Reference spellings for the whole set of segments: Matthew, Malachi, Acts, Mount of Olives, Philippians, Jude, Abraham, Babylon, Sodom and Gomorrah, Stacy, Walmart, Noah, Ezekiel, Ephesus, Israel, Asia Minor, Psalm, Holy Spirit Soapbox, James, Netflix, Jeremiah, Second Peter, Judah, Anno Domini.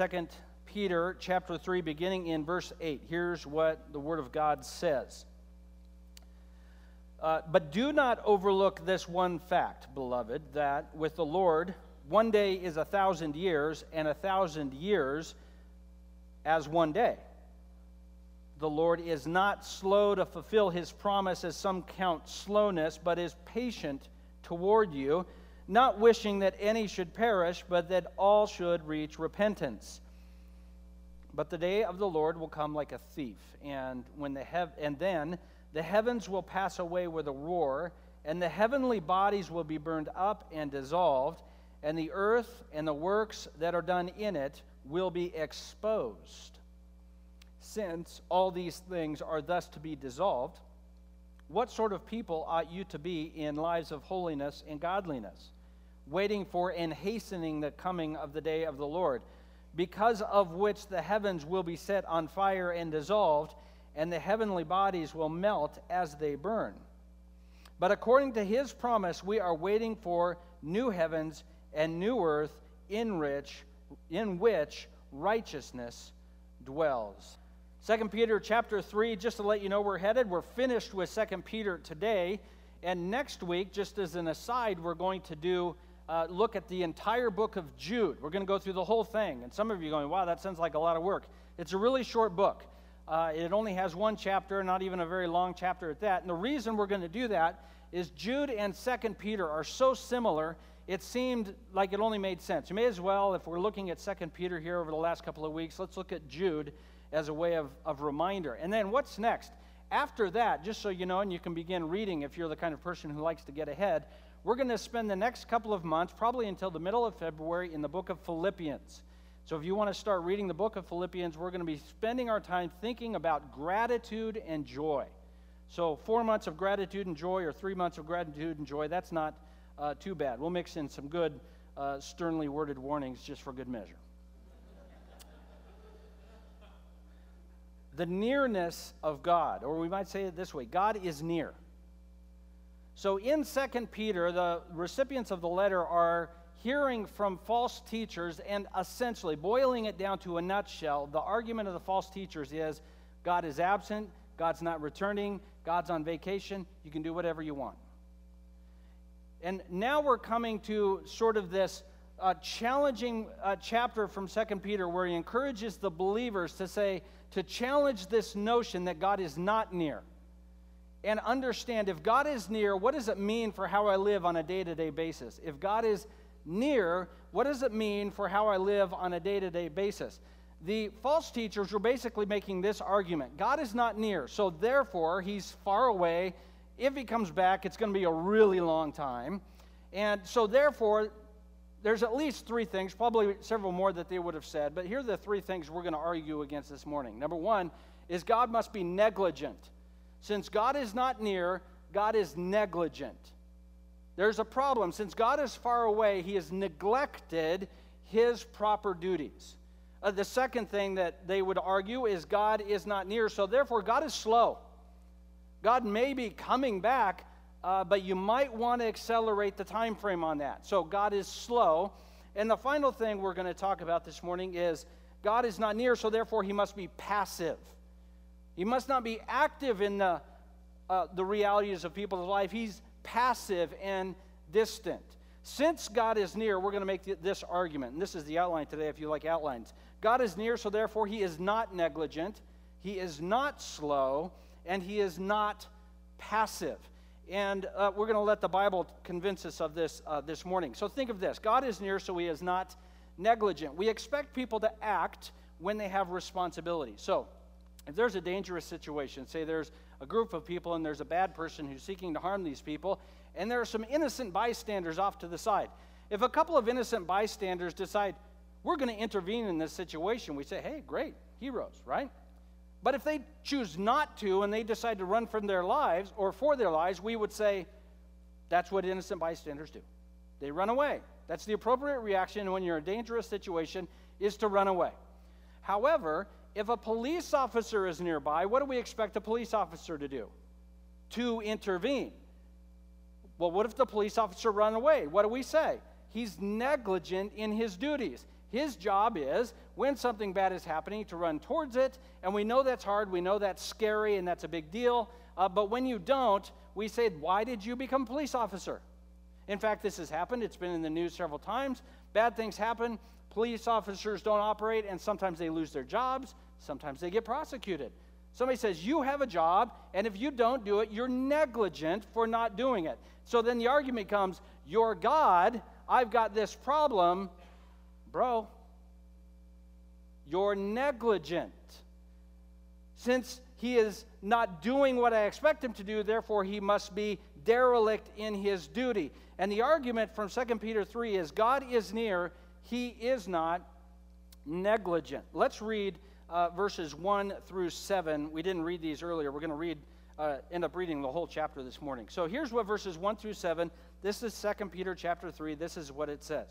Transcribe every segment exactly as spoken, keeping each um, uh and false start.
Second Peter chapter three, beginning in verse eight. Here's what the Word of God says. Uh, but do not overlook this one fact, beloved, that with the Lord one day is a thousand years, and a thousand years as one day. The Lord is not slow to fulfill his promise, as some count slowness, but is patient toward you, not wishing that any should perish, but that all should reach repentance. But the day of the Lord will come like a thief, and when the heav- and then the heavens will pass away with a roar, and the heavenly bodies will be burned up and dissolved, and the earth and the works that are done in it will be exposed. Since all these things are thus to be dissolved, what sort of people ought you to be in lives of holiness and godliness, waiting for and hastening the coming of the day of the Lord, because of which the heavens will be set on fire and dissolved, and the heavenly bodies will melt as they burn. But according to his promise, we are waiting for new heavens and new earth in, rich, in which righteousness dwells. Second Peter chapter three, just to let you know we're headed, we're finished with Second Peter today, and next week, just as an aside, we're going to do uh, look at the entire book of Jude. We're going to go through the whole thing, and some of you are going, wow, that sounds like a lot of work. It's a really short book. Uh, it only has one chapter, not even a very long chapter at that, and the reason we're going to do that is Jude and Second Peter are so similar, it seemed like it only made sense. You may as well, if we're looking at Second Peter here over the last couple of weeks, let's look at Jude as a way of, of reminder. And then what's next? After that, just so you know, and you can begin reading if you're the kind of person who likes to get ahead, we're going to spend the next couple of months, probably until the middle of February, in the book of Philippians. So if you want to start reading the book of Philippians, we're going to be spending our time thinking about gratitude and joy. So four months of gratitude and joy, or three months of gratitude and joy, that's not uh, too bad. We'll mix in some good, uh, sternly worded warnings just for good measure. The nearness of God, or we might say it this way, God is near. So in Second Peter, the recipients of the letter are hearing from false teachers, and essentially, boiling it down to a nutshell, the argument of the false teachers is God is absent, God's not returning, God's on vacation, you can do whatever you want. And now we're coming to sort of this uh, challenging uh, chapter from Second Peter where he encourages the believers to say, to challenge this notion that God is not near, and understand if God is near, what does it mean for how I live on a day-to-day basis? If God is near, what does it mean for how I live on a day-to-day basis? The false teachers were basically making this argument. God is not near, so therefore he's far away. If he comes back, it's going to be a really long time. And so therefore, there's at least three things, probably several more that they would have said, but here are the three things we're going to argue against this morning. Number one is God must be negligent. Since God is not near, God is negligent. There's a problem. Since God is far away, he has neglected his proper duties. Uh, the second thing that they would argue is God is not near, so therefore God is slow. God may be coming back, uh, but you might want to accelerate the time frame on that. So God is slow. And the final thing we're going to talk about this morning is God is not near, so therefore he must be passive. He must not be active in the, uh, the realities of people's life. He's passive and distant. Since God is near, we're going to make this argument, and this is the outline today if you like outlines. God is near, so therefore he is not negligent, he is not slow, and he is not passive. And uh, we're going to let the Bible convince us of this uh, this morning. So think of this. God is near, so he is not negligent. We expect people to act when they have responsibility. So if there's a dangerous situation, say there's a group of people and there's a bad person who's seeking to harm these people, and there are some innocent bystanders off to the side. If a couple of innocent bystanders decide, we're going to intervene in this situation, we say, hey, great, heroes, right? But if they choose not to and they decide to run from their lives or for their lives, we would say, that's what innocent bystanders do. They run away. That's the appropriate reaction when you're in a dangerous situation, is to run away. However, if a police officer is nearby, what do we expect the police officer to do? To intervene. Well, what if the police officer ran away? What do we say? He's negligent in his duties. His job is, when something bad is happening, to run towards it. And we know that's hard. We know that's scary, and that's a big deal. Uh, but when you don't, we say, why did you become a police officer? In fact, this has happened. It's been in the news several times. Bad things happen. Police officers don't operate, and sometimes they lose their jobs. Sometimes they get prosecuted. Somebody says, you have a job, and if you don't do it, you're negligent for not doing it. So then the argument comes, you're God, I've got this problem. Bro, you're negligent. Since he is not doing what I expect him to do, therefore he must be derelict in his duty. And the argument from Second Peter three is, God is near, he is not negligent. Let's read uh, verses one through seven. We didn't read these earlier. We're going to read, uh, end up reading the whole chapter this morning. So here's what verses one through seven, this is Second Peter chapter three, this is what it says.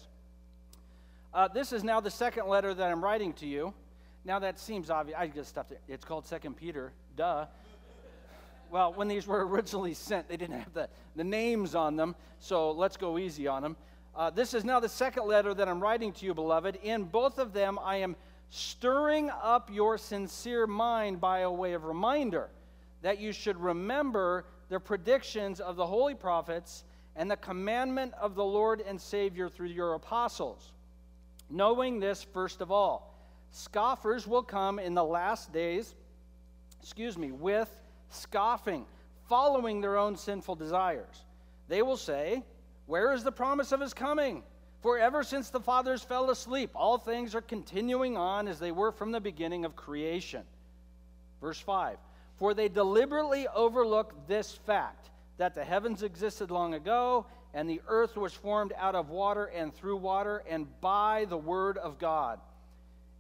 Uh, this is now the second letter that I'm writing to you. Now that seems obvious. I just stopped it. It's called Second Peter. Duh. Well, when these were originally sent, they didn't have the, the names on them, so let's go easy on them. Uh, this is now the second letter that I'm writing to you, beloved. In both of them, I am stirring up your sincere mind by a way of reminder that you should remember the predictions of the holy prophets and the commandment of the Lord and Savior through your apostles. Knowing this, first of all, scoffers will come in the last days, excuse me, with scoffing, following their own sinful desires. They will say, where is the promise of his coming? For ever since the fathers fell asleep, all things are continuing on as they were from the beginning of creation. Verse five, for they deliberately overlook this fact, that the heavens existed long ago, and the earth was formed out of water and through water and by the word of God.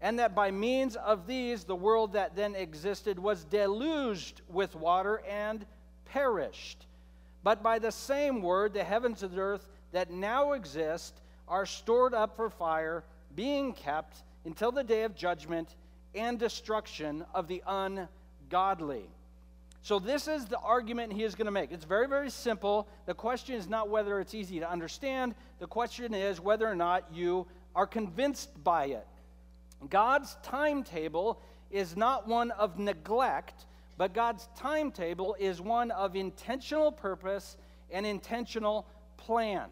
And that by means of these, the world that then existed was deluged with water and perished. But by the same word, the heavens and earth that now exist are stored up for fire, being kept until the day of judgment and destruction of the ungodly. So this is the argument he is going to make. It's very, very simple. The question is not whether it's easy to understand. The question is whether or not you are convinced by it. God's timetable is not one of neglect, but God's timetable is one of intentional purpose and intentional plan.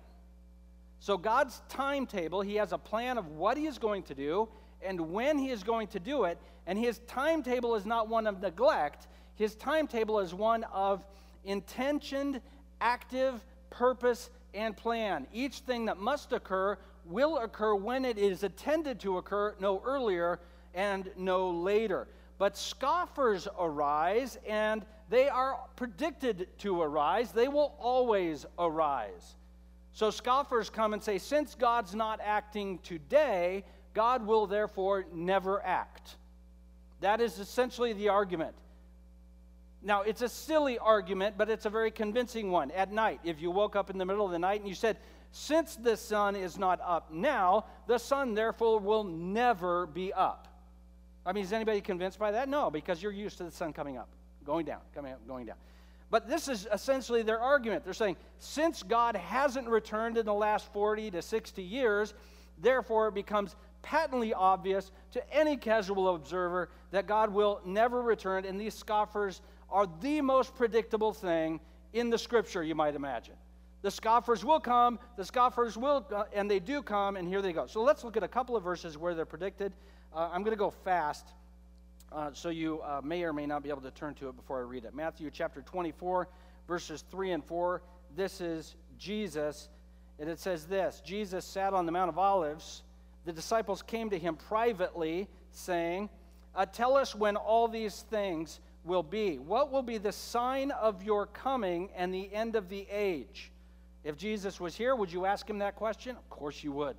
So God's timetable, he has a plan of what he is going to do and when he is going to do it, and his timetable is not one of neglect. His timetable is one of intentioned, active purpose and plan. Each thing that must occur will occur when it is intended to occur, no earlier and no later. But scoffers arise, and they are predicted to arise. They will always arise. So scoffers come and say, since God's not acting today, God will therefore never act. That is essentially the argument. Now, it's a silly argument, but it's a very convincing one. At night, if you woke up in the middle of the night and you said, since the sun is not up now, the sun, therefore, will never be up. I mean, is anybody convinced by that? No, because you're used to the sun coming up, going down, coming up, going down. But this is essentially their argument. They're saying, since God hasn't returned in the last forty to sixty years, therefore it becomes patently obvious to any casual observer that God will never return, and these scoffers are the most predictable thing in the scripture, you might imagine. The scoffers will come, the scoffers will, uh, and they do come, and here they go. So let's look at a couple of verses where they're predicted. Uh, I'm going to go fast, uh, so you uh, may or may not be able to turn to it before I read it. Matthew chapter twenty-four, verses three and four. This is Jesus, and it says this, Jesus sat on the Mount of Olives. The disciples came to him privately, saying, uh, tell us when all these things will be. What will be the sign of your coming and the end of the age? If Jesus was here, would you ask him that question? Of course you would.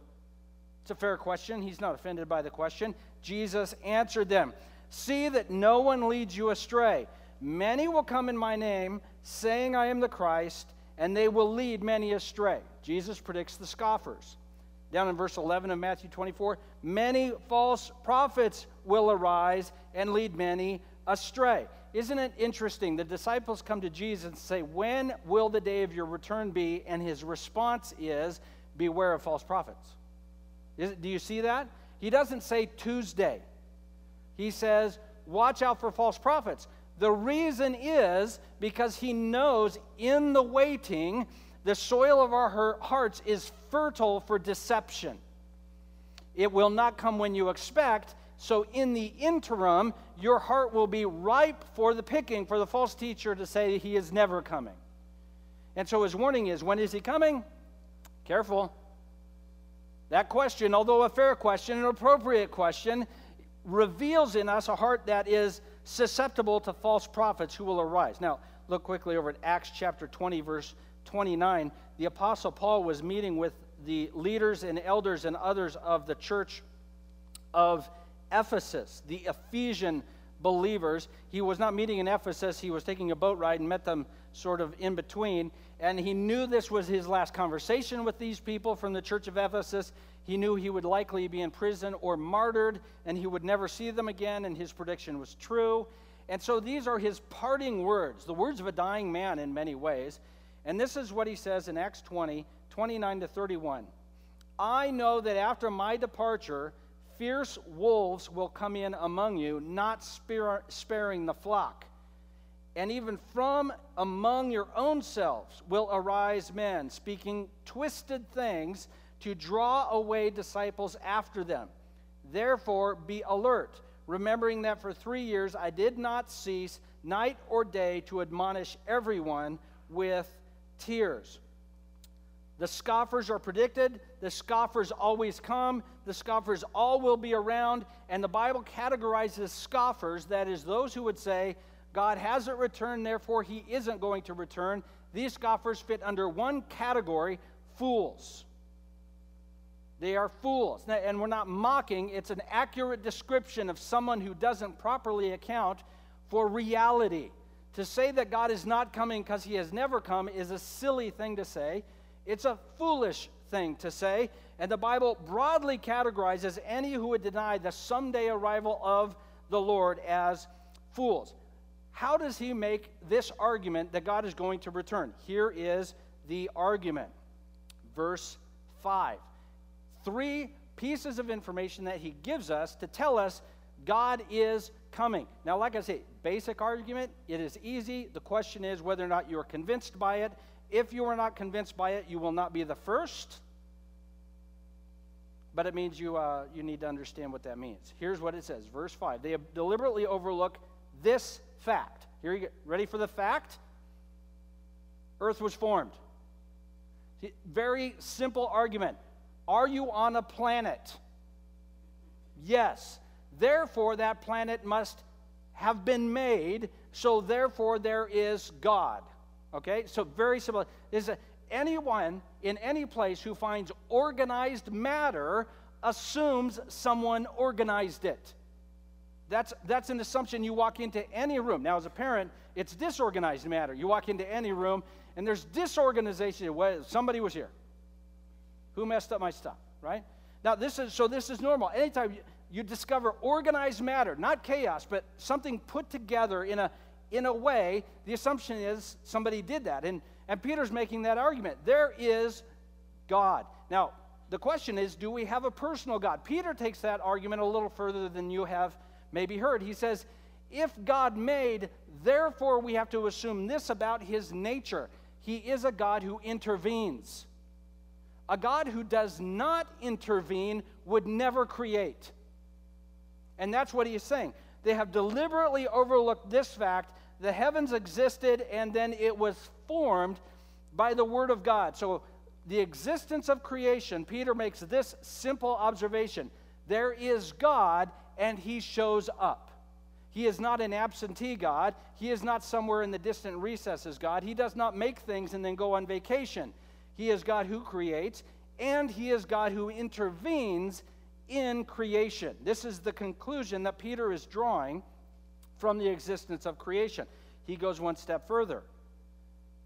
It's a fair question. He's not offended by the question. Jesus answered them, see that no one leads you astray. Many will come in my name, saying I am the Christ, and they will lead many astray. Jesus predicts the scoffers. Down in verse eleven of Matthew twenty-four, many false prophets will arise and lead many astray. Isn't it interesting? The disciples come to Jesus and say, when will the day of your return be? And his response is, beware of false prophets. Is, do you see that? He doesn't say Tuesday. He says, watch out for false prophets. The reason is because he knows in the waiting, the soil of our hearts is fertile for deception. It will not come when you expect. So in the interim, your heart will be ripe for the picking, for the false teacher to say he is never coming. And so his warning is, when is he coming? Careful. That question, although a fair question, an appropriate question, reveals in us a heart that is susceptible to false prophets who will arise. Now, look quickly over at Acts chapter twenty, verse twenty-nine. The Apostle Paul was meeting with the leaders and elders and others of the church of Ephesus, the Ephesian believers. He was not meeting in Ephesus. He was taking a boat ride and met them sort of in between. And he knew this was his last conversation with these people from the church of Ephesus. He knew he would likely be in prison or martyred, and he would never see them again, and his prediction was true. And so these are his parting words, the words of a dying man in many ways. And this is what he says in Acts twenty, twenty-nine to thirty-one. I know that after my departure, fierce wolves will come in among you, not spare, sparing the flock. And even from among your own selves will arise men, speaking twisted things to draw away disciples after them. Therefore, be alert, remembering that for three years I did not cease, night or day, to admonish everyone with tears. The scoffers are predicted. The scoffers always come. The scoffers all will be around. And the Bible categorizes scoffers, that is, those who would say, God hasn't returned, therefore he isn't going to return. These scoffers fit under one category, fools. They are fools. And we're not mocking. It's an accurate description of someone who doesn't properly account for reality. To say that God is not coming because he has never come is a silly thing to say. It's a foolish thing to say, and the Bible broadly categorizes any who would deny the someday arrival of the Lord as fools. How does he make this argument that God is going to return? Here is the argument. Verse five. Three pieces of information that he gives us to tell us God is coming. Now, like I say, basic argument, it is easy. The question is whether or not you are convinced by it. If you are not convinced by it, you will not be the first. But it means you, uh, you need to understand what that means. Here's what it says, verse five. They deliberately overlook this fact. Here you go. Ready for the fact? Earth was formed. Very simple argument. Are you on a planet? Yes. Therefore, that planet must have been made, so therefore there is God. Okay, so very simple. Is anyone in any place who finds organized matter assumes someone organized it. That's, that's an assumption. You walk into any room. Now, as a parent, it's disorganized matter. You walk into any room, and there's disorganization. Somebody was here. Who messed up my stuff, right? Now, this is, so this is normal. Anytime you, you discover organized matter, not chaos, but something put together in a In a way, the assumption is somebody did that. And, and Peter's making that argument. There is God. Now, the question is, do we have a personal God? Peter takes that argument a little further than you have maybe heard. He says, if God made, therefore we have to assume this about his nature. He is a God who intervenes. A God who does not intervene would never create. And that's what he's saying. They have deliberately overlooked this fact. The heavens existed, and then it was formed by the word of God. So the existence of creation, Peter makes this simple observation. There is God, and he shows up. He is not an absentee God. He is not somewhere in the distant recesses God. He does not make things and then go on vacation. He is God who creates, and he is God who intervenes in creation. This is the conclusion that Peter is drawing from the existence of creation. He goes one step further.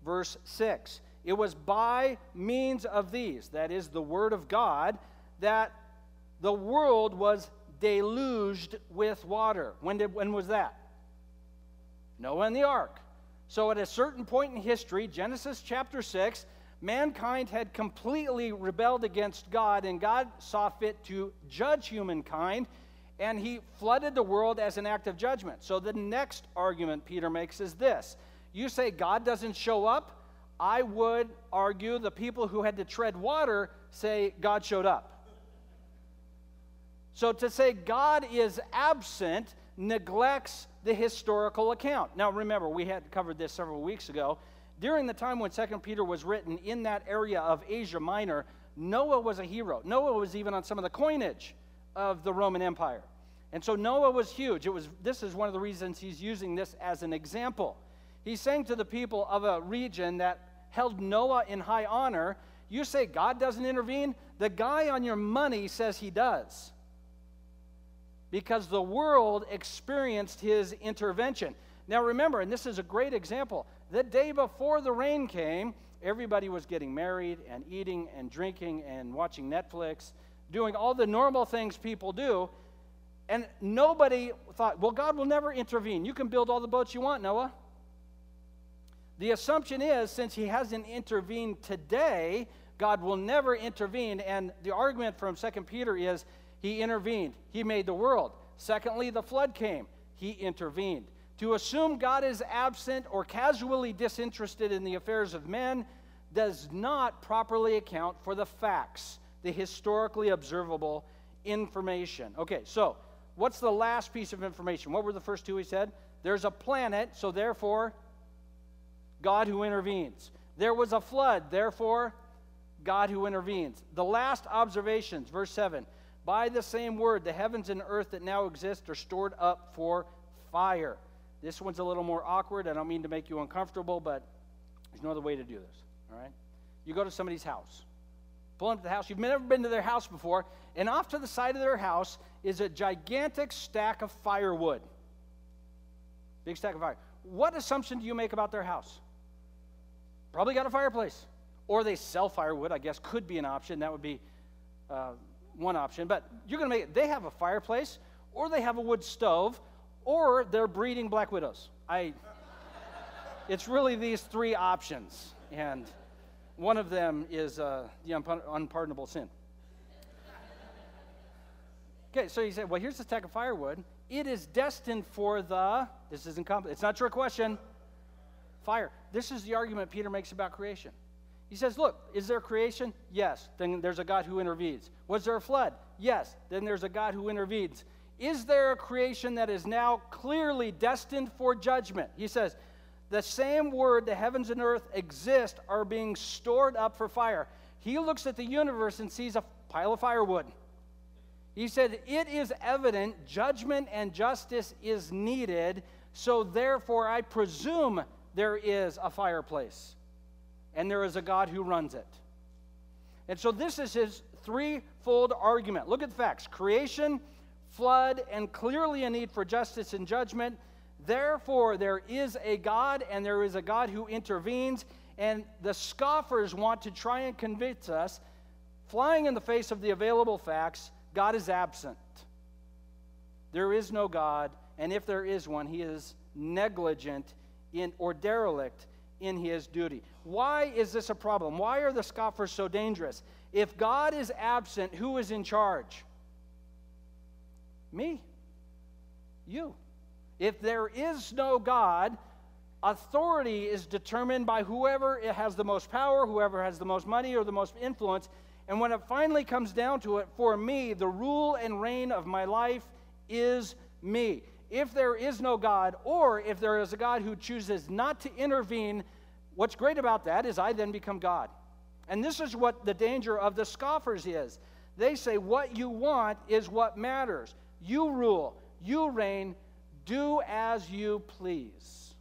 Verse six, it was by means of these, that is the word of God, that the world was deluged with water. When did, when was that? Noah and the ark. So at a certain point in history, Genesis chapter six, mankind had completely rebelled against God, and God saw fit to judge humankind, and he flooded the world as an act of judgment. So the next argument Peter makes is this. You say God doesn't show up. I would argue the people who had to tread water say God showed up. So to say God is absent neglects the historical account. Now remember, we had covered this several weeks ago. During the time when Second Peter was written, in that area of Asia Minor, Noah was a hero. Noah was even on some of the coinage of the Roman Empire. And so Noah was huge. It was, this is one of the reasons he's using this as an example. He's saying to the people of a region that held Noah in high honor, you say God doesn't intervene? The guy on your money says he does. Because the world experienced his intervention. Now remember, and this is a great example, the day before the rain came, everybody was getting married and eating and drinking and watching Netflix, doing all the normal things people do, and nobody thought, well, God will never intervene. You can build all the boats you want, Noah. The assumption is, since he hasn't intervened today, God will never intervene, and the argument from Second Peter is, he intervened. He made the world. Secondly, the flood came. He intervened. To assume God is absent or casually disinterested in the affairs of men does not properly account for the facts, the historically observable information. Okay, so what's the last piece of information? What were the first two we said? There's a planet, so therefore, God who intervenes. There was a flood, therefore, God who intervenes. The last observations, verse seven. By the same word, the heavens and earth that now exist are stored up for fire. This one's a little more awkward. I don't mean to make you uncomfortable, but there's no other way to do this, all right? You go to somebody's house. Pull into the house. You've never been to their house before, and off to the side of their house is a gigantic stack of firewood. Big stack of fire. What assumption do you make about their house? Probably got a fireplace. Or they sell firewood, I guess, could be an option. That would be... Uh, one option, but you're going to make it, they have a fireplace, or they have a wood stove, or they're breeding black widows. I, it's really these three options, and one of them is uh, the unpardonable sin. Okay, so you say, well, here's the stack of firewood. It is destined for the, this isn't, it's not your question, fire. This is the argument Peter makes about creation. He says, look, is there creation? Yes. Then there's a God who intervenes. Was there a flood? Yes. Then there's a God who intervenes. Is there a creation that is now clearly destined for judgment? He says, the same word, the heavens and earth exist, are being stored up for fire. He looks at the universe and sees a pile of firewood. He said, it is evident judgment and justice is needed, so therefore I presume there is a fireplace. And there is a God who runs it. And so this is his threefold argument. Look at the facts. Creation, flood, and clearly a need for justice and judgment. Therefore, there is a God, and there is a God who intervenes. And the scoffers want to try and convince us, flying in the face of the available facts, God is absent. There is no God, and if there is one, he is negligent in, or derelict in his duty. Why is this a problem? Why are the scoffers so dangerous? If God is absent, who is in charge? Me. You. If there is no God, authority is determined by whoever has the most power, whoever has the most money or the most influence. And when it finally comes down to it, for me, the rule and reign of my life is me. If there is no God, or if there is a God who chooses not to intervene, what's great about that is I then become God. And this is what the danger of the scoffers is. They say what you want is what matters. You rule, you reign, do as you please.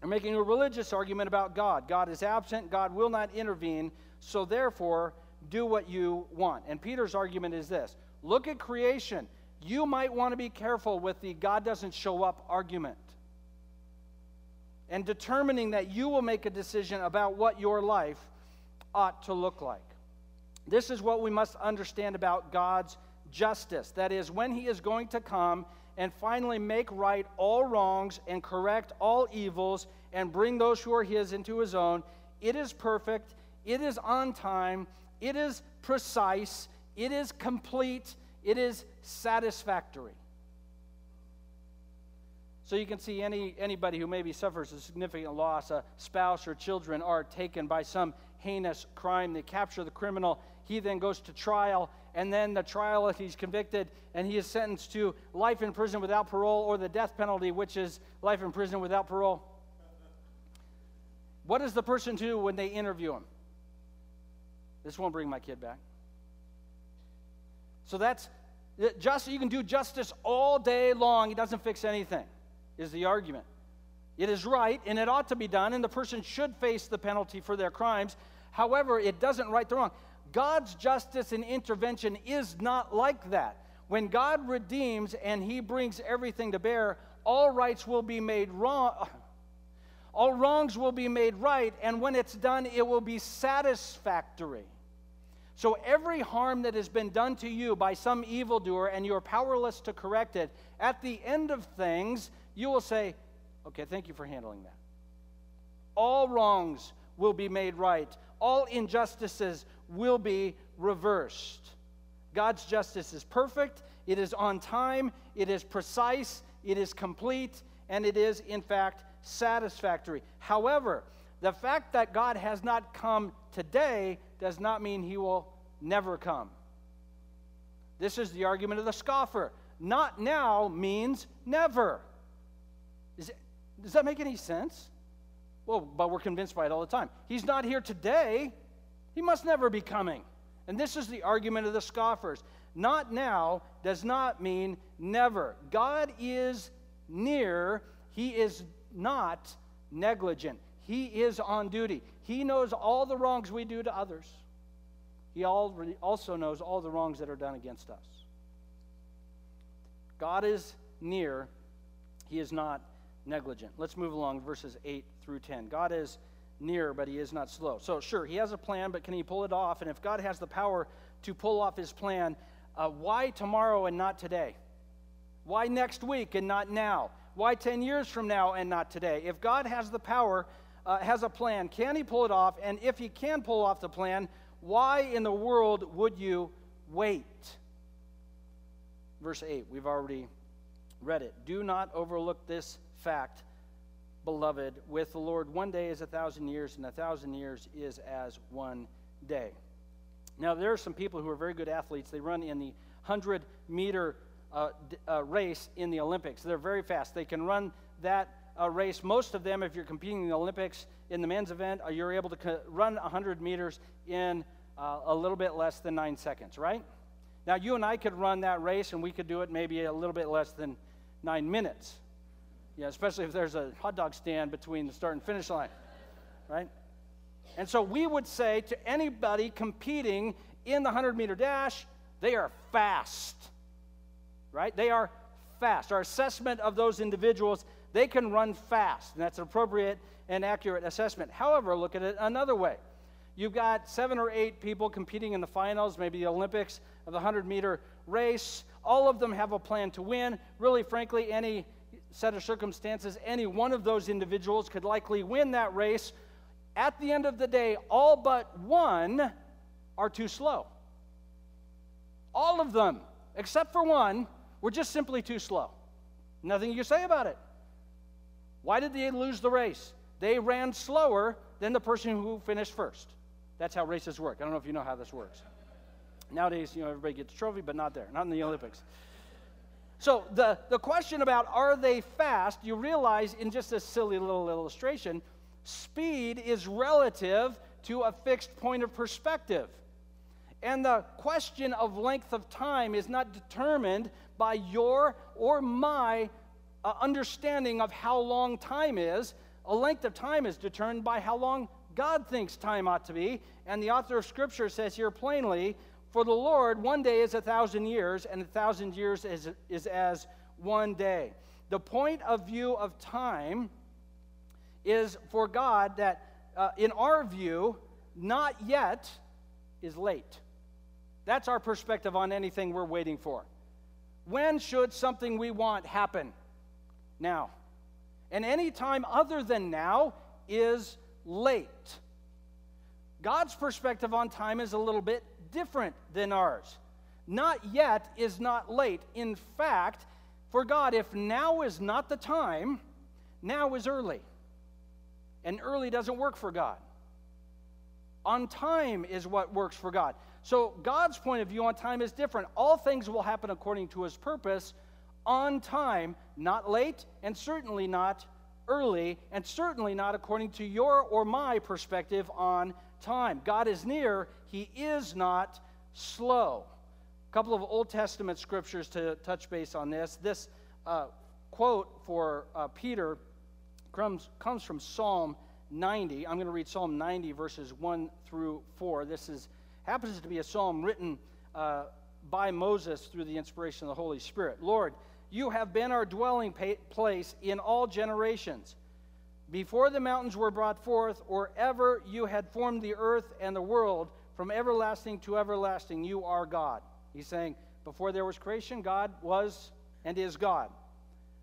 They're making a religious argument about God. God is absent, God will not intervene, so therefore do what you want. And Peter's argument is this. Look at creation. You might want to be careful with the God doesn't show up argument and determining that you will make a decision about what your life ought to look like. This is what we must understand about God's justice. That is, when he is going to come and finally make right all wrongs and correct all evils and bring those who are his into his own, It is perfect. It is on time. It is precise. It is complete. It is satisfactory. So you can see any, anybody who maybe suffers a significant loss, a spouse or children are taken by some heinous crime. They capture the criminal. He then goes to trial, and then the trial, if he's convicted, and he is sentenced to life in prison without parole or the death penalty, which is life in prison without parole. What does the person do when they interview him? This won't bring my kid back. So that's, just, you can do justice all day long. It doesn't fix anything, is the argument. It is right, and it ought to be done, and the person should face the penalty for their crimes. However, it doesn't right the wrong. God's justice and intervention is not like that. When God redeems and he brings everything to bear, all rights will be made wrong. All wrongs will be made right, and when it's done, it will be satisfactory. So every harm that has been done to you by some evildoer and you're powerless to correct it, at the end of things, you will say, okay, thank you for handling that. All wrongs will be made right. All injustices will be reversed. God's justice is perfect, it is on time, it is precise, it is complete, and it is, in fact, satisfactory. However, the fact that God has not come today does not mean he will never come. This is the argument of the scoffer. Not now means never. Is it, does that make any sense? Well, but we're convinced by it all the time. He's not here today. He must never be coming. And this is the argument of the scoffers. Not now does not mean never. God is near. He is not negligent. He is on duty. He knows all the wrongs we do to others. He also knows all the wrongs that are done against us. God is near. He is not negligent. Let's move along, verses eight through ten. God is near, but he is not slow. So sure, he has a plan, but can he pull it off? And if God has the power to pull off his plan, uh, why tomorrow and not today? Why next week and not now? Why ten years from now and not today? If God has the power, uh, has a plan, can he pull it off? And if he can pull off the plan, why in the world would you wait? Verse eight, we've already read it. Do not overlook this fact, beloved. With the Lord, one day is a thousand years, and a thousand years is as one day. Now, there are some people who are very good athletes. They run in the hundred meter uh, uh, race in the Olympics. They're very fast. They can run that uh, race. Most of them, if you're competing in the Olympics in the men's event, you're able to run one hundred meters in uh, a little bit less than nine seconds, right? Now, you and I could run that race, and we could do it maybe a little bit less than nine minutes. Yeah, especially if there's a hot dog stand between the start and finish line, right? And so we would say to anybody competing in the hundred meter dash, they are fast, right? They are fast. Our assessment of those individuals, they can run fast, and that's an appropriate and accurate assessment. However, look at it another way. You've got seven or eight people competing in the finals, maybe the Olympics of the hundred meter race. All of them have a plan to win. Really, frankly, any set of circumstances, any one of those individuals could likely win that race. At the end of the day, all but one are too slow. All of them, except for one, were just simply too slow. Nothing you can say about it. Why did they lose the race? They ran slower than the person who finished first. That's how races work. I don't know if you know how this works. Nowadays, you know, everybody gets a trophy, but not there, not in the Olympics. So the, the question about are they fast, you realize in just this silly little illustration, speed is relative to a fixed point of perspective. And the question of length of time is not determined by your or my uh, understanding of how long time is. A length of time is determined by how long God thinks time ought to be. And the author of Scripture says here plainly, for the Lord, one day is a thousand years, and a thousand years is, is as one day. The point of view of time is for God that, uh, in our view, not yet is late. That's our perspective on anything we're waiting for. When should something we want happen? Now. And any time other than now is late. God's perspective on time is a little bit different than ours. Not yet is not late. In fact, for God, if now is not the time, now is early. And early doesn't work for God. On time is what works for God. So God's point of view on time is different. All things will happen according to his purpose on time, not late, and certainly not early, and certainly not according to your or my perspective on time. God is near. He is not slow. A couple of Old Testament scriptures to touch base on this. This uh, quote for uh, Peter comes, comes from Psalm ninety. I'm going to read Psalm ninety, verses one through four. This is happens to be a psalm written uh, by Moses through the inspiration of the Holy Spirit. Lord, you have been our dwelling place in all generations. Before the mountains were brought forth, or ever you had formed the earth and the world, from everlasting to everlasting, you are God. He's saying, before there was creation, God was and is God.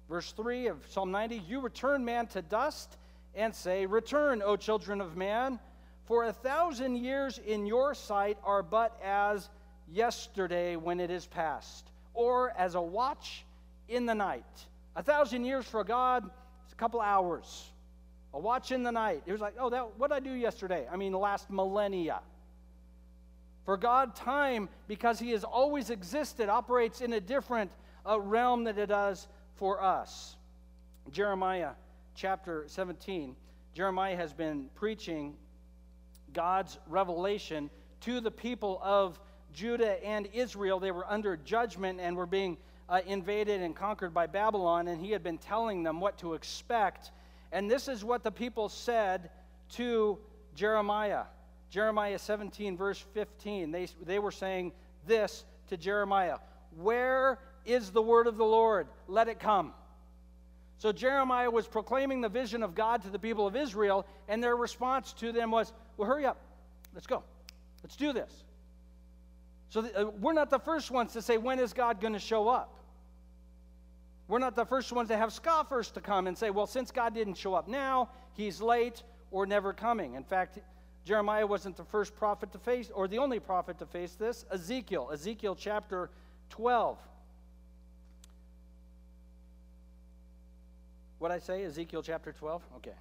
Verse three of Psalm ninety, you return man to dust and say, return, O children of man, for a thousand years in your sight are but as yesterday when it is past, or as a watch in the night. A thousand years for God is a couple hours. A watch in the night. It was like, oh, that, what did I do yesterday? I mean, last millennia. For God, time, because he has always existed, operates in a different uh, realm than it does for us. Jeremiah chapter seventeen. Jeremiah has been preaching God's revelation to the people of Judah and Israel. They were under judgment and were being uh, invaded and conquered by Babylon, and he had been telling them what to expect. And this is what the people said to Jeremiah. Jeremiah seventeen, verse fifteen. They, they were saying this to Jeremiah. Where is the word of the Lord? Let it come. So Jeremiah was proclaiming the vision of God to the people of Israel, and their response to them was, well, hurry up. Let's go. Let's do this. So the, uh, we're not the first ones to say, when is God going to show up? We're not the first ones to have scoffers to come and say, well, since God didn't show up now, he's late or never coming. In fact, Jeremiah wasn't the first prophet to face, or the only prophet to face this. Ezekiel, Ezekiel chapter twelve. What did I say? Ezekiel chapter twelve? Okay.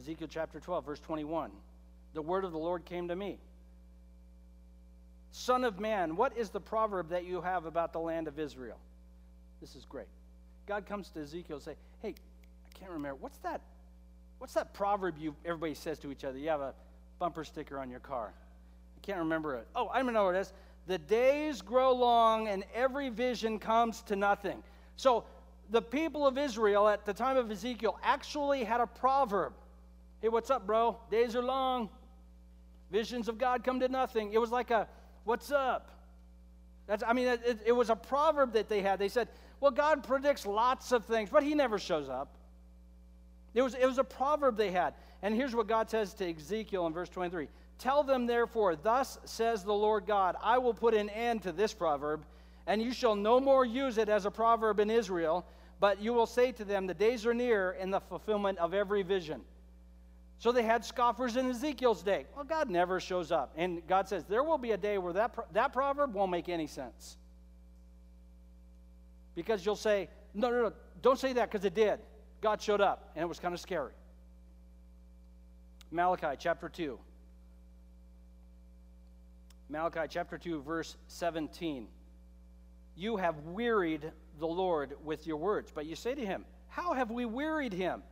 Ezekiel chapter twelve, verse twenty-one. The word of the Lord came to me. Son of man, what is the proverb that you have about the land of Israel? This is great. God comes to Ezekiel and says, hey, I can't remember. What's that, what's that proverb you everybody says to each other? You have a bumper sticker on your car. I can't remember it. Oh, I don't know what it is. The days grow long and every vision comes to nothing. So the people of Israel at the time of Ezekiel actually had a proverb. Hey, what's up, bro? Days are long. Visions of God come to nothing. It was like a, what's up? That's, I mean, it, it was a proverb that they had. They said, well, God predicts lots of things, but he never shows up. It was, it was a proverb they had. And here's what God says to Ezekiel in verse twenty-three. Tell them, therefore, thus says the Lord God, I will put an end to this proverb, and you shall no more use it as a proverb in Israel, but you will say to them, the days are near in the fulfillment of every vision. So they had scoffers in Ezekiel's day. Well, God never shows up. And God says, there will be a day where that, pro that proverb won't make any sense. Because you'll say, no, no, no, don't say that because it did. God showed up, and it was kind of scary. Malachi chapter two. Malachi chapter two, verse seventeen. You have wearied the Lord with your words. But you say to him, how have we wearied him?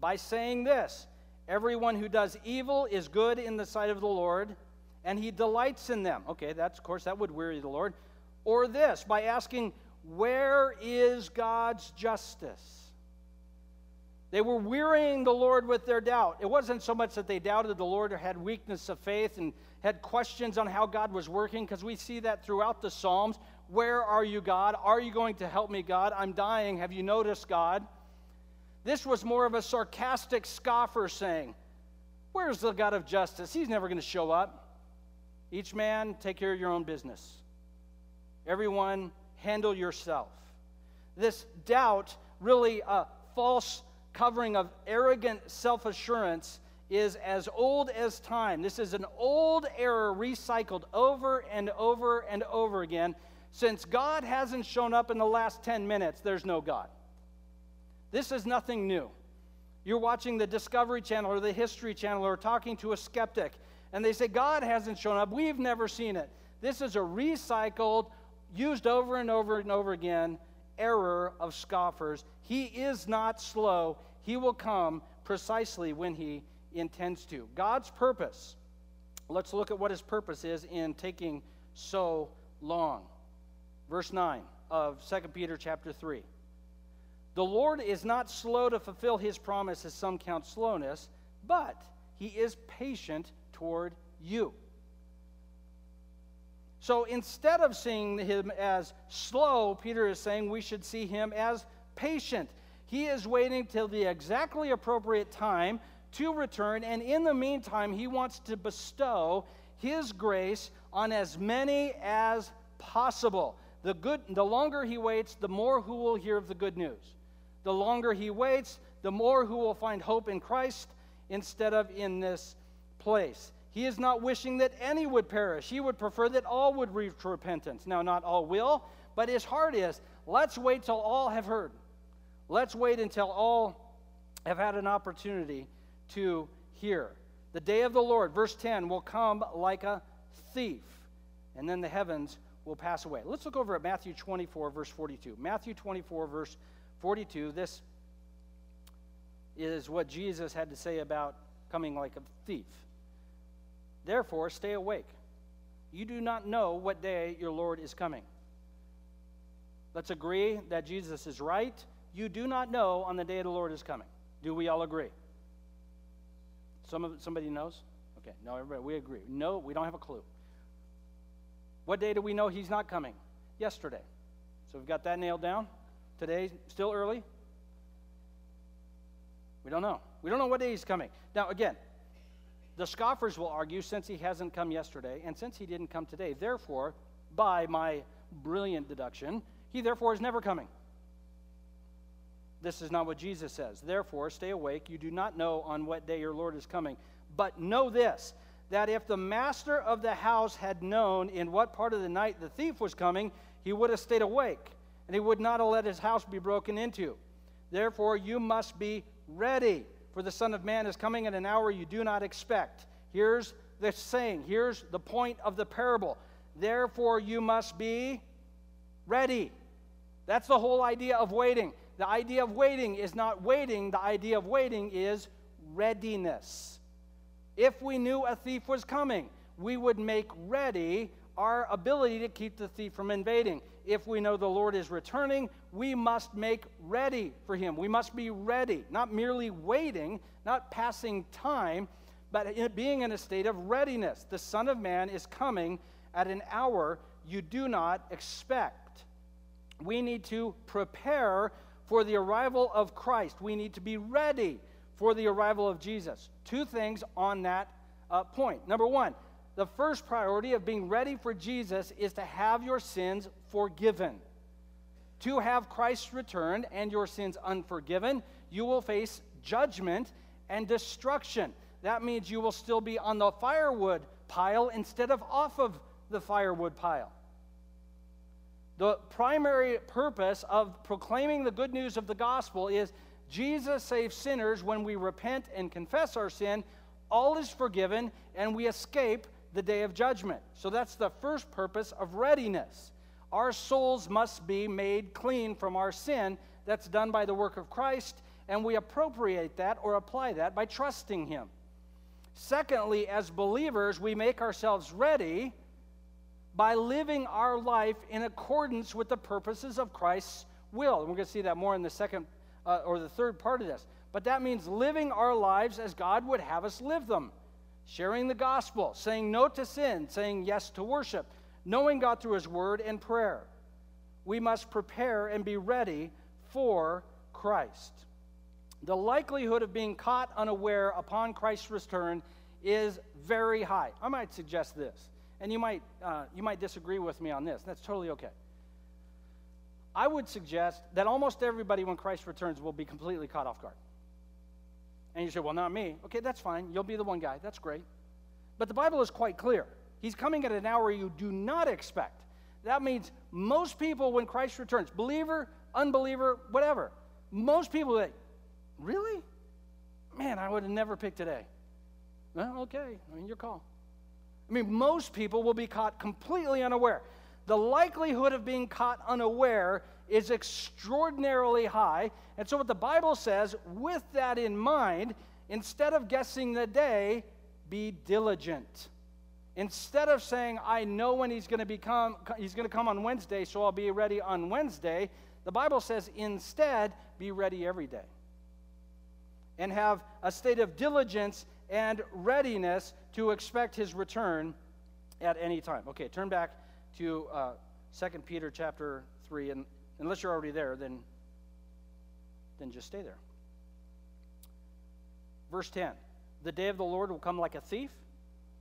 By saying this, everyone who does evil is good in the sight of the Lord, and he delights in them. Okay, that's, of course, that would weary the Lord. Or this, by asking, where is God's justice? They were wearying the Lord with their doubt. It wasn't so much that they doubted the Lord or had weakness of faith and had questions on how God was working, because we see that throughout the Psalms. Where are you, God? Are you going to help me, God? I'm dying. Have you noticed, God? This was more of a sarcastic scoffer saying, where's the God of justice? He's never going to show up. Each man, take care of your own business. Everyone, handle yourself. This doubt, really a false covering of arrogant self-assurance, is as old as time. This is an old error recycled over and over and over again. Since God hasn't shown up in the last ten minutes, there's no God. This is nothing new. You're watching the Discovery Channel or the History Channel or talking to a skeptic, and they say, God hasn't shown up. We've never seen it. This is a recycled, used over and over and over again, error of scoffers. He is not slow. He will come precisely when he intends to. God's purpose. Let's look at what his purpose is in taking so long. Verse nine of Second Peter chapter three. The Lord is not slow to fulfill his promise, as some count slowness, but he is patient toward you. So instead of seeing him as slow, Peter is saying we should see him as patient. He is waiting till the exactly appropriate time to return, and in the meantime, he wants to bestow his grace on as many as possible. The good, the longer he waits, the more who will hear of the good news. The longer he waits, the more who will find hope in Christ instead of in this place. He is not wishing that any would perish. He would prefer that all would reach repentance. Now, not all will, but his heart is, let's wait till all have heard. Let's wait until all have had an opportunity to hear. The day of the Lord, verse ten, will come like a thief, and then the heavens will pass away. Let's look over at Matthew twenty-four, verse forty-two. Matthew twenty-four, verse forty-two. This is what Jesus had to say about coming like a thief. Therefore, stay awake. You do not know what day your Lord is coming. Let's agree that Jesus is right. You do not know on the day the Lord is coming. Do we all agree? Some of, somebody knows? Okay, no, everybody, we agree. No, we don't have a clue. What day do we know he's not coming? Yesterday. So we've got that nailed down. Today, still early? We don't know. We don't know what day he's coming. Now, again, the scoffers will argue, since he hasn't come yesterday and since he didn't come today, therefore, by my brilliant deduction, he therefore is never coming. This is not what Jesus says. Therefore, stay awake. You do not know on what day your Lord is coming. But know this, that if the master of the house had known in what part of the night the thief was coming, he would have stayed awake, and he would not have let his house be broken into. Therefore, you must be ready. For the Son of Man is coming at an hour you do not expect. Here's the saying. Here's the point of the parable. Therefore, you must be ready. That's the whole idea of waiting. The idea of waiting is not waiting. The idea of waiting is readiness. If we knew a thief was coming, we would make ready our ability to keep the thief from invading. If we know the Lord is returning, we must make ready for him. We must be ready, not merely waiting, not passing time, but in being in a state of readiness. The Son of Man is coming at an hour you do not expect. We need to prepare for the arrival of Christ. We need to be ready for the arrival of Jesus. Two things on that uh, point. Number one, the first priority of being ready for Jesus is to have your sins forgiven. To have Christ returned and your sins unforgiven, you will face judgment and destruction. That means you will still be on the firewood pile instead of off of the firewood pile. The primary purpose of proclaiming the good news of the gospel is Jesus saves sinners. When we repent and confess our sin, all is forgiven and we escape the day of judgment. So that's the first purpose of readiness. Our souls must be made clean from our sin. That's done by the work of Christ, and we appropriate that or apply that by trusting him. Secondly, as believers, we make ourselves ready by living our life in accordance with the purposes of Christ's will. And we're going to see that more in the second uh, or the third part of this. But that means living our lives as God would have us live them. Sharing the gospel, saying no to sin, saying yes to worship, knowing God through his word and prayer. We must prepare and be ready for Christ. The likelihood of being caught unaware upon Christ's return is very high. I might suggest this, and you might, uh, you might disagree with me on this. That's totally okay. I would suggest that almost everybody, when Christ returns, will be completely caught off guard. And you say, well, not me. Okay, that's fine. You'll be the one guy. That's great. But the Bible is quite clear. He's coming at an hour you do not expect. That means most people, when Christ returns, believer, unbeliever, whatever, most people say, really? Man, I would have never picked today. Well, okay, I mean, your call. I mean, most people will be caught completely unaware. The likelihood of being caught unaware is extraordinarily high. And so what the Bible says, with that in mind, instead of guessing the day, be diligent. Instead of saying, I know when he's going to become, he's going to come on Wednesday, so I'll be ready on Wednesday, the Bible says instead, be ready every day. And have a state of diligence and readiness to expect his return at any time. Okay, turn back to uh, Second Peter chapter three, and unless you're already there, then, then just stay there. Verse ten, the day of the Lord will come like a thief,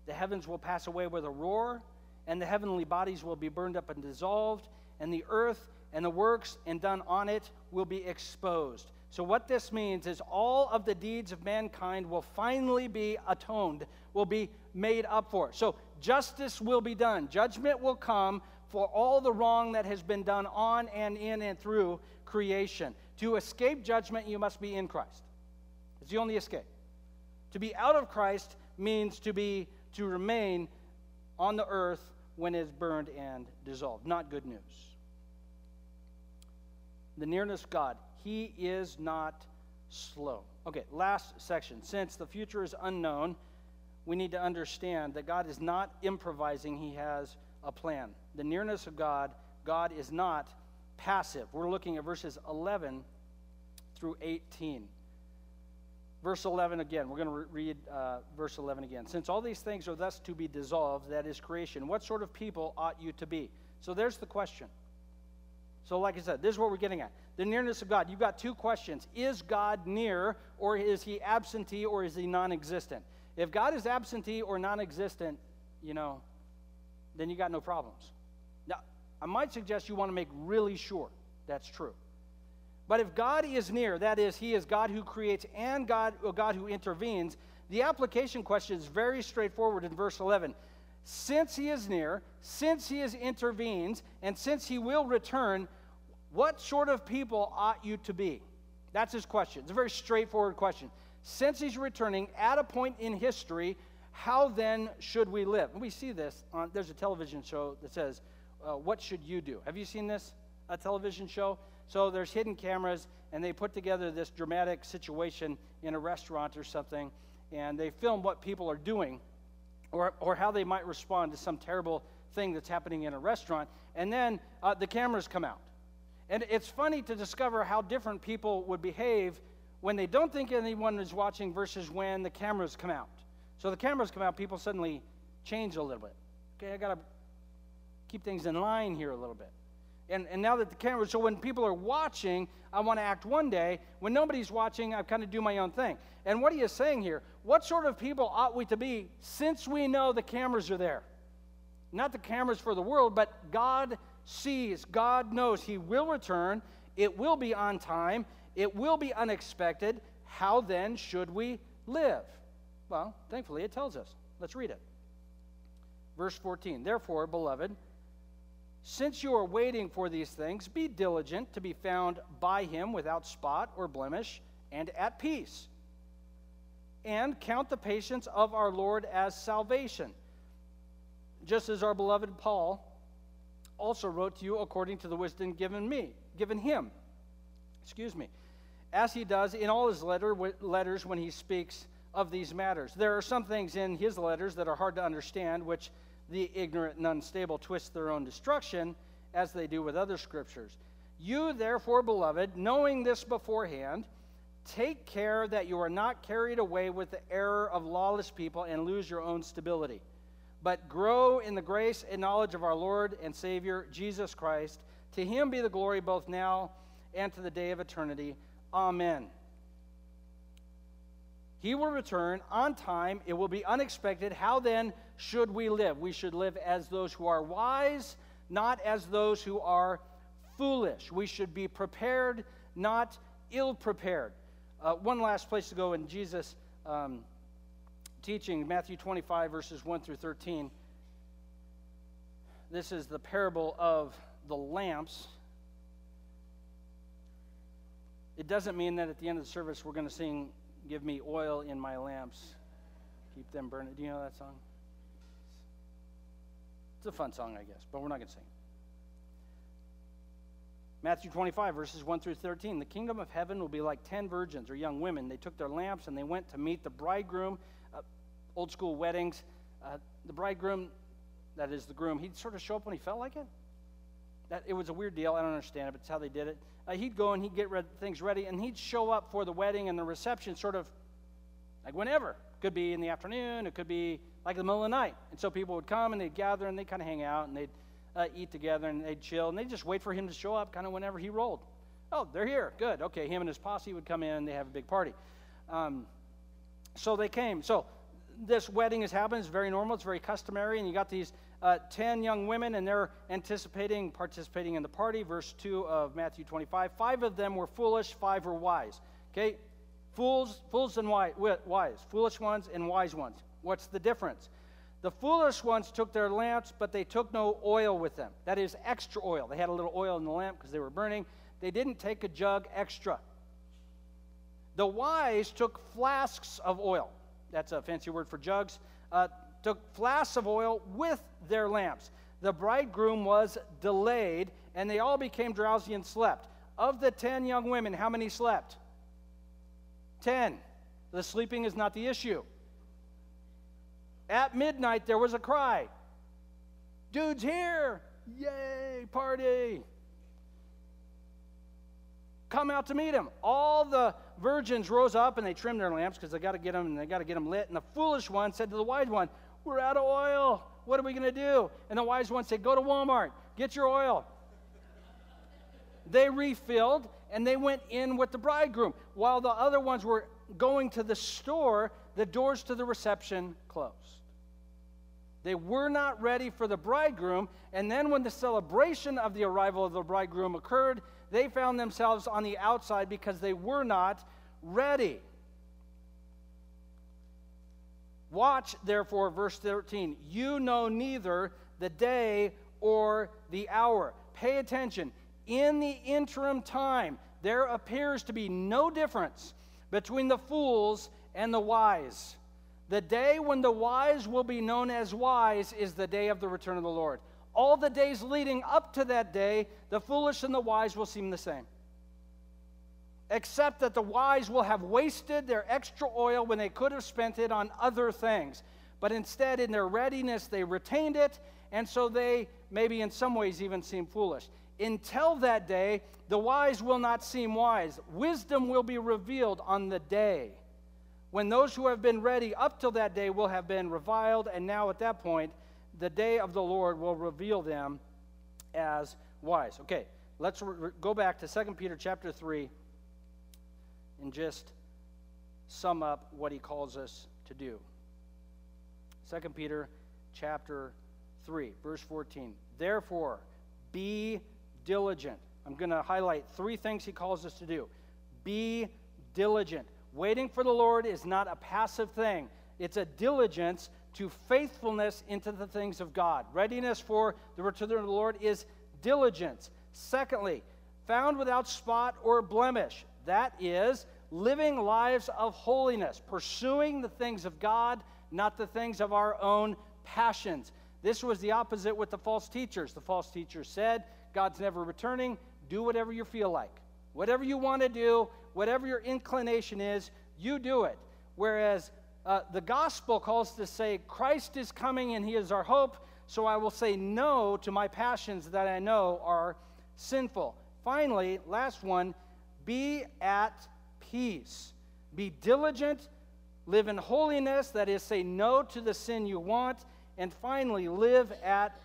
the heavens will pass away with a roar, and the heavenly bodies will be burned up and dissolved, and the earth and the works and done on it will be exposed. So what this means is all of the deeds of mankind will finally be atoned, will be made up for. So justice will be done. Judgment will come for all the wrong that has been done on and in and through creation. To escape judgment, you must be in Christ. It's the only escape. To be out of Christ means to be to remain on the earth when it is burned and dissolved. Not good news. The nearness of God. He is not slow. Okay, last section. Since the future is unknown, we need to understand that God is not improvising. He has a plan. The nearness of God, God is not passive. We're looking at verses eleven through eighteen. Verse eleven again. We're going to read uh, verse eleven again. Since all these things are thus to be dissolved, that is creation, what sort of people ought you to be? So there's the question. So like I said, this is what we're getting at. The nearness of God. You've got two questions. Is God near, or is he absentee, or is he non-existent? If God is absentee or non-existent, you know, then you got no problems. Now, I might suggest you want to make really sure that's true. But if God is near, that is, he is God who creates and God, or God who intervenes, the application question is very straightforward in verse eleven. Since he is near, since he is intervenes, and since he will return, what sort of people ought you to be? That's his question. It's a very straightforward question. Since he's returning at a point in history, how then should we live? And we see this. On, there's a television show that says, uh, what should you do? Have you seen this, a television show? So there's hidden cameras, and they put together this dramatic situation in a restaurant or something, and they film what people are doing or, or how they might respond to some terrible thing that's happening in a restaurant, and then uh, the cameras come out. And it's funny to discover how different people would behave when they don't think anyone is watching versus when the cameras come out. So the cameras come out, people suddenly change a little bit. Okay, I got to keep things in line here a little bit. And, and now that the cameras, so when people are watching, I want to act one day. When nobody's watching, I kind of do my own thing. And what he is saying here, what sort of people ought we to be since we know the cameras are there? Not the cameras for the world, but God sees, God knows he will return, it will be on time, it will be unexpected. How then should we live? Well, thankfully it tells us. Let's read it. Verse fourteen, therefore, beloved, since you are waiting for these things, be diligent to be found by him without spot or blemish and at peace. And count the patience of our Lord as salvation, just as our beloved Paul also wrote to you according to the wisdom given me, given him, excuse me, as he does in all his letter, letters when he speaks of these matters. There are some things in his letters that are hard to understand, which the ignorant and unstable twist their own destruction, as they do with other scriptures. You, therefore, beloved, knowing this beforehand, take care that you are not carried away with the error of lawless people and lose your own stability, but grow in the grace and knowledge of our Lord and Savior, Jesus Christ. To him be the glory both now and to the day of eternity. Amen. He will return on time. It will be unexpected. How then should we live? We should live as those who are wise, not as those who are foolish. We should be prepared, not ill-prepared. Uh, one last place to go in Jesus' um, teaching, Matthew twenty-five, verses one through thirteen. This is the parable of the lamps. It doesn't mean that at the end of the service we're going to sing, "Give me oil in my lamps, keep them burning." Do you know that song? It's a fun song, I guess, but we're not going to sing. Matthew twenty-five, verses one through thirteen. The kingdom of heaven will be like ten virgins or young women. They took their lamps and they went to meet the bridegroom. Uh, old school weddings. Uh, the bridegroom, that is the groom, he'd sort of show up when he felt like it. That, it was a weird deal. I don't understand it, but it's how they did it. Uh, he'd go and he'd get re- things ready, and he'd show up for the wedding and the reception sort of like whenever. Could be in the afternoon. It could be like the middle of the night. And so people would come, and they'd gather, and they'd kind of hang out, and they'd uh, eat together, and they'd chill, and they'd just wait for him to show up kind of whenever he rolled. Oh, they're here. Good. Okay, him and his posse would come in, and they'd have a big party. Um, so they came. So this wedding has happened. It's very normal. It's very customary, and you got these uh, ten young women, and they're anticipating, participating in the party. Verse two of Matthew twenty-five, five of them were foolish, five were wise. Okay, fools, fools and wise, wise, foolish ones and wise ones. What's the difference? The foolish ones took their lamps, but they took no oil with them. That is extra oil. They had a little oil in the lamp because they were burning. They didn't take a jug extra. The wise took flasks of oil. That's a fancy word for jugs. Uh, took flasks of oil with their lamps. The bridegroom was delayed, and they all became drowsy and slept. Of the ten young women, how many slept? Ten. The sleeping is not the issue. At midnight, there was a cry. Dude's here. Yay, party. Come out to meet him. All the virgins rose up, and they trimmed their lamps because they got to get them, and they got to get them lit. And the foolish one said to the wise one, "We're out of oil. What are we going to do?" And the wise one said, "Go to Walmart. Get your oil." They refilled, and they went in with the bridegroom. While the other ones were going to the store, the doors to the reception closed. They were not ready for the bridegroom, and then when the celebration of the arrival of the bridegroom occurred, they found themselves on the outside because they were not ready. Watch, therefore, verse thirteen, you know neither the day or the hour. Pay attention. In the interim time, there appears to be no difference between the fools and the wise. The day when the wise will be known as wise is the day of the return of the Lord. All the days leading up to that day, the foolish and the wise will seem the same, except that the wise will have wasted their extra oil when they could have spent it on other things. But instead, in their readiness, they retained it, and so they maybe in some ways even seem foolish. Until that day, the wise will not seem wise. Wisdom will be revealed on the day, when those who have been ready up till that day will have been reviled, and now at that point, the day of the Lord will reveal them as wise. Okay, let's re- go back to Second Peter chapter three and just sum up what he calls us to do. Second Peter chapter three, verse fourteen. Therefore, be diligent. I'm going to highlight three things he calls us to do. Be diligent. Waiting for the Lord is not a passive thing. It's a diligence to faithfulness into the things of God. Readiness for the return of the Lord is diligence. Secondly, found without spot or blemish. That is living lives of holiness, pursuing the things of God, not the things of our own passions. This was the opposite with the false teachers. The false teachers said, God's never returning. Do whatever you feel like. Whatever you want to do, whatever your inclination is, you do it. Whereas uh, the gospel calls to say, Christ is coming and he is our hope, so I will say no to my passions that I know are sinful. Finally, last one, be at peace. Be diligent, live in holiness, that is, say no to the sin you want, and finally, live at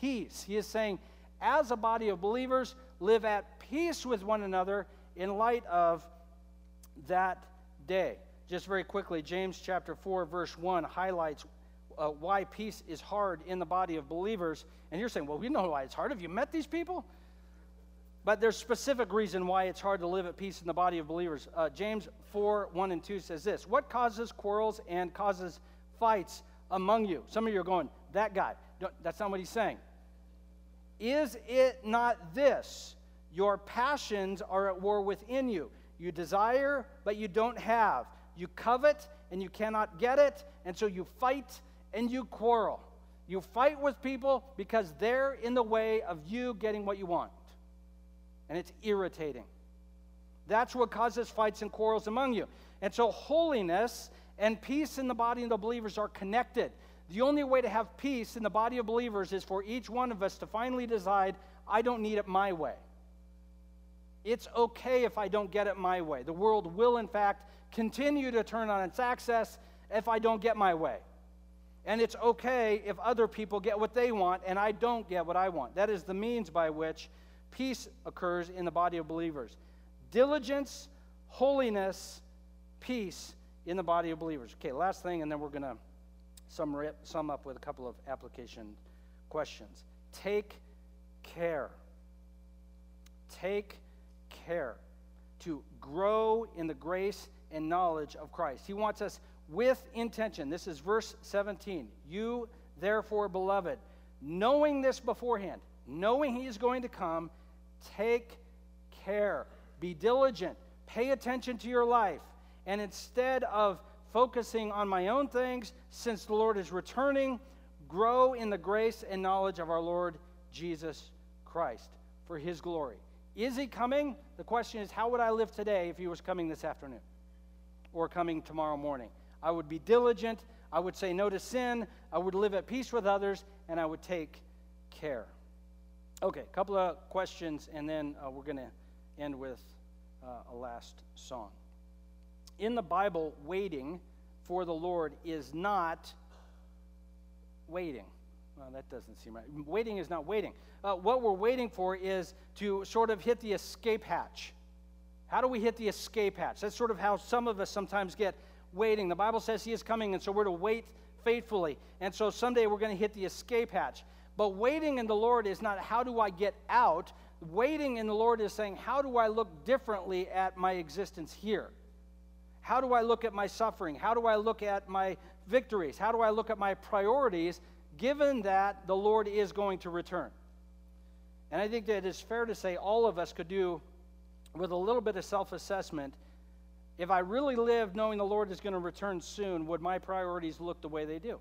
peace. He is saying, as a body of believers, live at peace with one another in light of that day. Just very quickly, James chapter four, verse one highlights uh, why peace is hard in the body of believers. And you're saying, well, we know why it's hard. Have you met these people? But there's specific reason why it's hard to live at peace in the body of believers. Uh, James four, one and two says this, what causes quarrels and causes fights among you? Some of you are going, that guy. Don't, that's not what he's saying. Is it not this? Your passions are at war within you. You desire, but you don't have. You covet, and you cannot get it, and so you fight and you quarrel. You fight with people because they're in the way of you getting what you want. And it's irritating. That's what causes fights and quarrels among you. And so holiness and peace in the body of the believers are connected. The only way to have peace in the body of believers is for each one of us to finally decide, I don't need it my way. It's okay if I don't get it my way. The world will, in fact, continue to turn on its axis if I don't get my way. And it's okay if other people get what they want and I don't get what I want. That is the means by which peace occurs in the body of believers. Diligence, holiness, peace in the body of believers. Okay, last thing, and then we're going to sum, sum up with a couple of application questions. Take care. Take care to grow in the grace and knowledge of Christ. He wants us with intention. This is verse seventeen. You, therefore, beloved, knowing this beforehand, knowing he is going to come, take care, be diligent, pay attention to your life, and instead of focusing on my own things, since the Lord is returning, grow in the grace and knowledge of our Lord Jesus Christ for his glory. Is he coming? The question is, how would I live today if he was coming this afternoon or coming tomorrow morning? I would be diligent, I would say no to sin, I would live at peace with others, and I would take care. Okay, a couple of questions, and then uh, we're going to end with uh, a last song. In the Bible, waiting for the Lord is not waiting. Well, that doesn't seem right. Waiting is not waiting. Uh, what we're waiting for is to sort of hit the escape hatch. How do we hit the escape hatch? That's sort of how some of us sometimes get waiting. The Bible says he is coming, and so we're to wait faithfully. And so someday we're going to hit the escape hatch. But waiting in the Lord is not how do I get out. Waiting in the Lord is saying, how do I look differently at my existence here? How do I look at my suffering? How do I look at my victories? How do I look at my priorities, given that the Lord is going to return? And I think that it's fair to say all of us could do with a little bit of self-assessment. If I really live knowing the Lord is going to return soon, would my priorities look the way they do?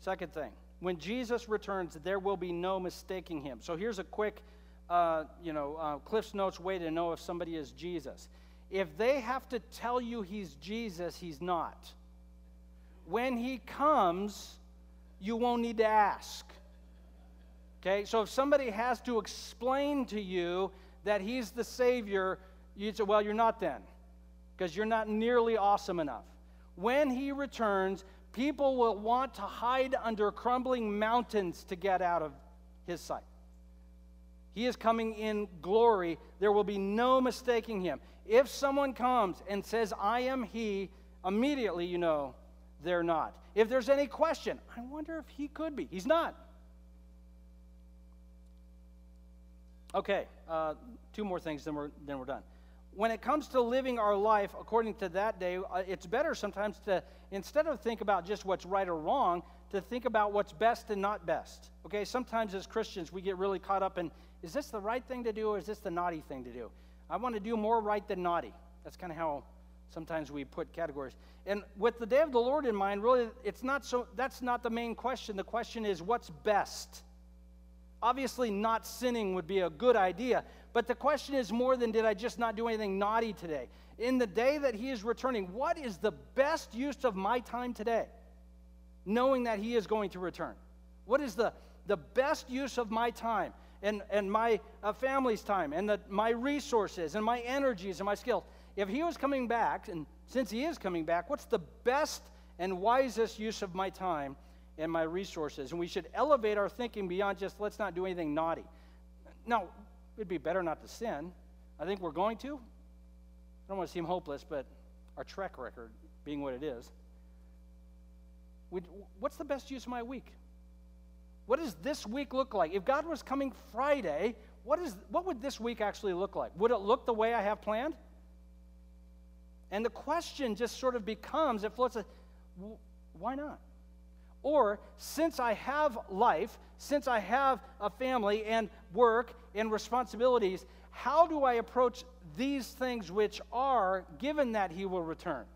Second thing, when Jesus returns, there will be no mistaking him. So here's a quick, uh, you know, uh, Cliff's Notes way to know if somebody is Jesus. If they have to tell you he's Jesus, he's not. When he comes, you won't need to ask. Okay, so if somebody has to explain to you that he's the Savior, you say, well, you're not then, because you're not nearly awesome enough. When he returns, people will want to hide under crumbling mountains to get out of his sight. He is coming in glory. There will be no mistaking him. If someone comes and says, I am he, immediately you know they're not. If there's any question, I wonder if he could be. He's not. Okay, uh, two more things, then we're, then we're done. When it comes to living our life according to that day, it's better sometimes to, instead of think about just what's right or wrong, to think about what's best and not best. Okay, sometimes as Christians we get really caught up in, is this the right thing to do or is this the naughty thing to do? I want to do more right than naughty. That's kind of how sometimes we put categories. And with the day of the Lord in mind, really, it's not so, that's not the main question. The question is, what's best? Obviously, not sinning would be a good idea, but the question is more than did I just not do anything naughty today. In the day that he is returning, what is the best use of my time today, knowing that he is going to return? What is the, the best use of my time and, and my uh, family's time and the, my resources and my energies and my skills? If he was coming back, and since he is coming back, what's the best and wisest use of my time and my resources? And we should elevate our thinking beyond just let's not do anything naughty. Now, it'd be better not to sin. I think we're going to. I don't want to seem hopeless, but our track record being what it is, what's the best use of my week? What does this week look like? If God was coming Friday, what is what would this week actually look like? Would it look the way I have planned? And the question just sort of becomes, it floats, why not? Or, since I have life, since I have a family and work and responsibilities, how do I approach these things which are given that he will return?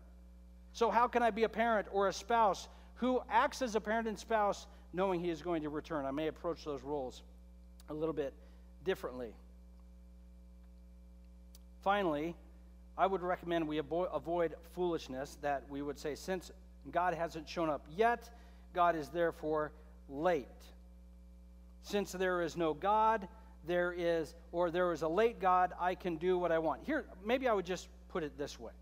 So how can I be a parent or a spouse who acts as a parent and spouse knowing he is going to return? I may approach those roles a little bit differently. Finally, I would recommend we avo- avoid foolishness, that we would say, since God hasn't shown up yet, God is therefore late. Since there is no God, there is, or there is a late God, I can do what I want. Here, maybe I would just put it this way.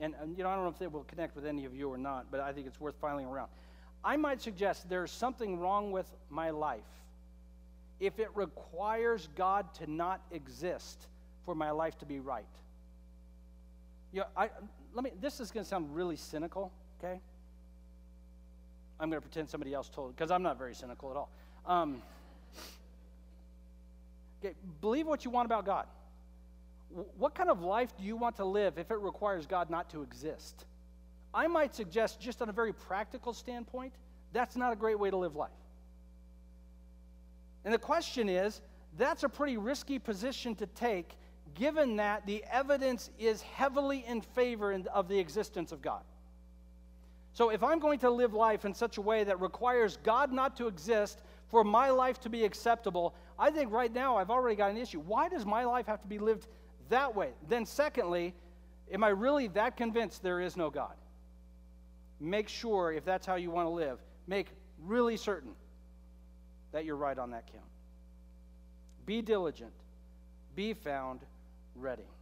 And, and you know, I don't know if it will connect with any of you or not, but I think it's worth filing around. I might suggest there's something wrong with my life if it requires God to not exist for my life to be right. You know, I, let me, this is going to sound really cynical, okay? I'm going to pretend somebody else told it, because I'm not very cynical at all. Um, okay, believe what you want about God. W- what kind of life do you want to live if it requires God not to exist? I might suggest, just on a very practical standpoint, that's not a great way to live life. And the question is, that's a pretty risky position to take, given that the evidence is heavily in favor in, of the existence of God. So if I'm going to live life in such a way that requires God not to exist for my life to be acceptable, I think right now I've already got an issue. Why does my life have to be lived that way? Then secondly, am I really that convinced there is no God? Make sure, if that's how you want to live, make really certain that you're right on that count. Be diligent. Be found ready.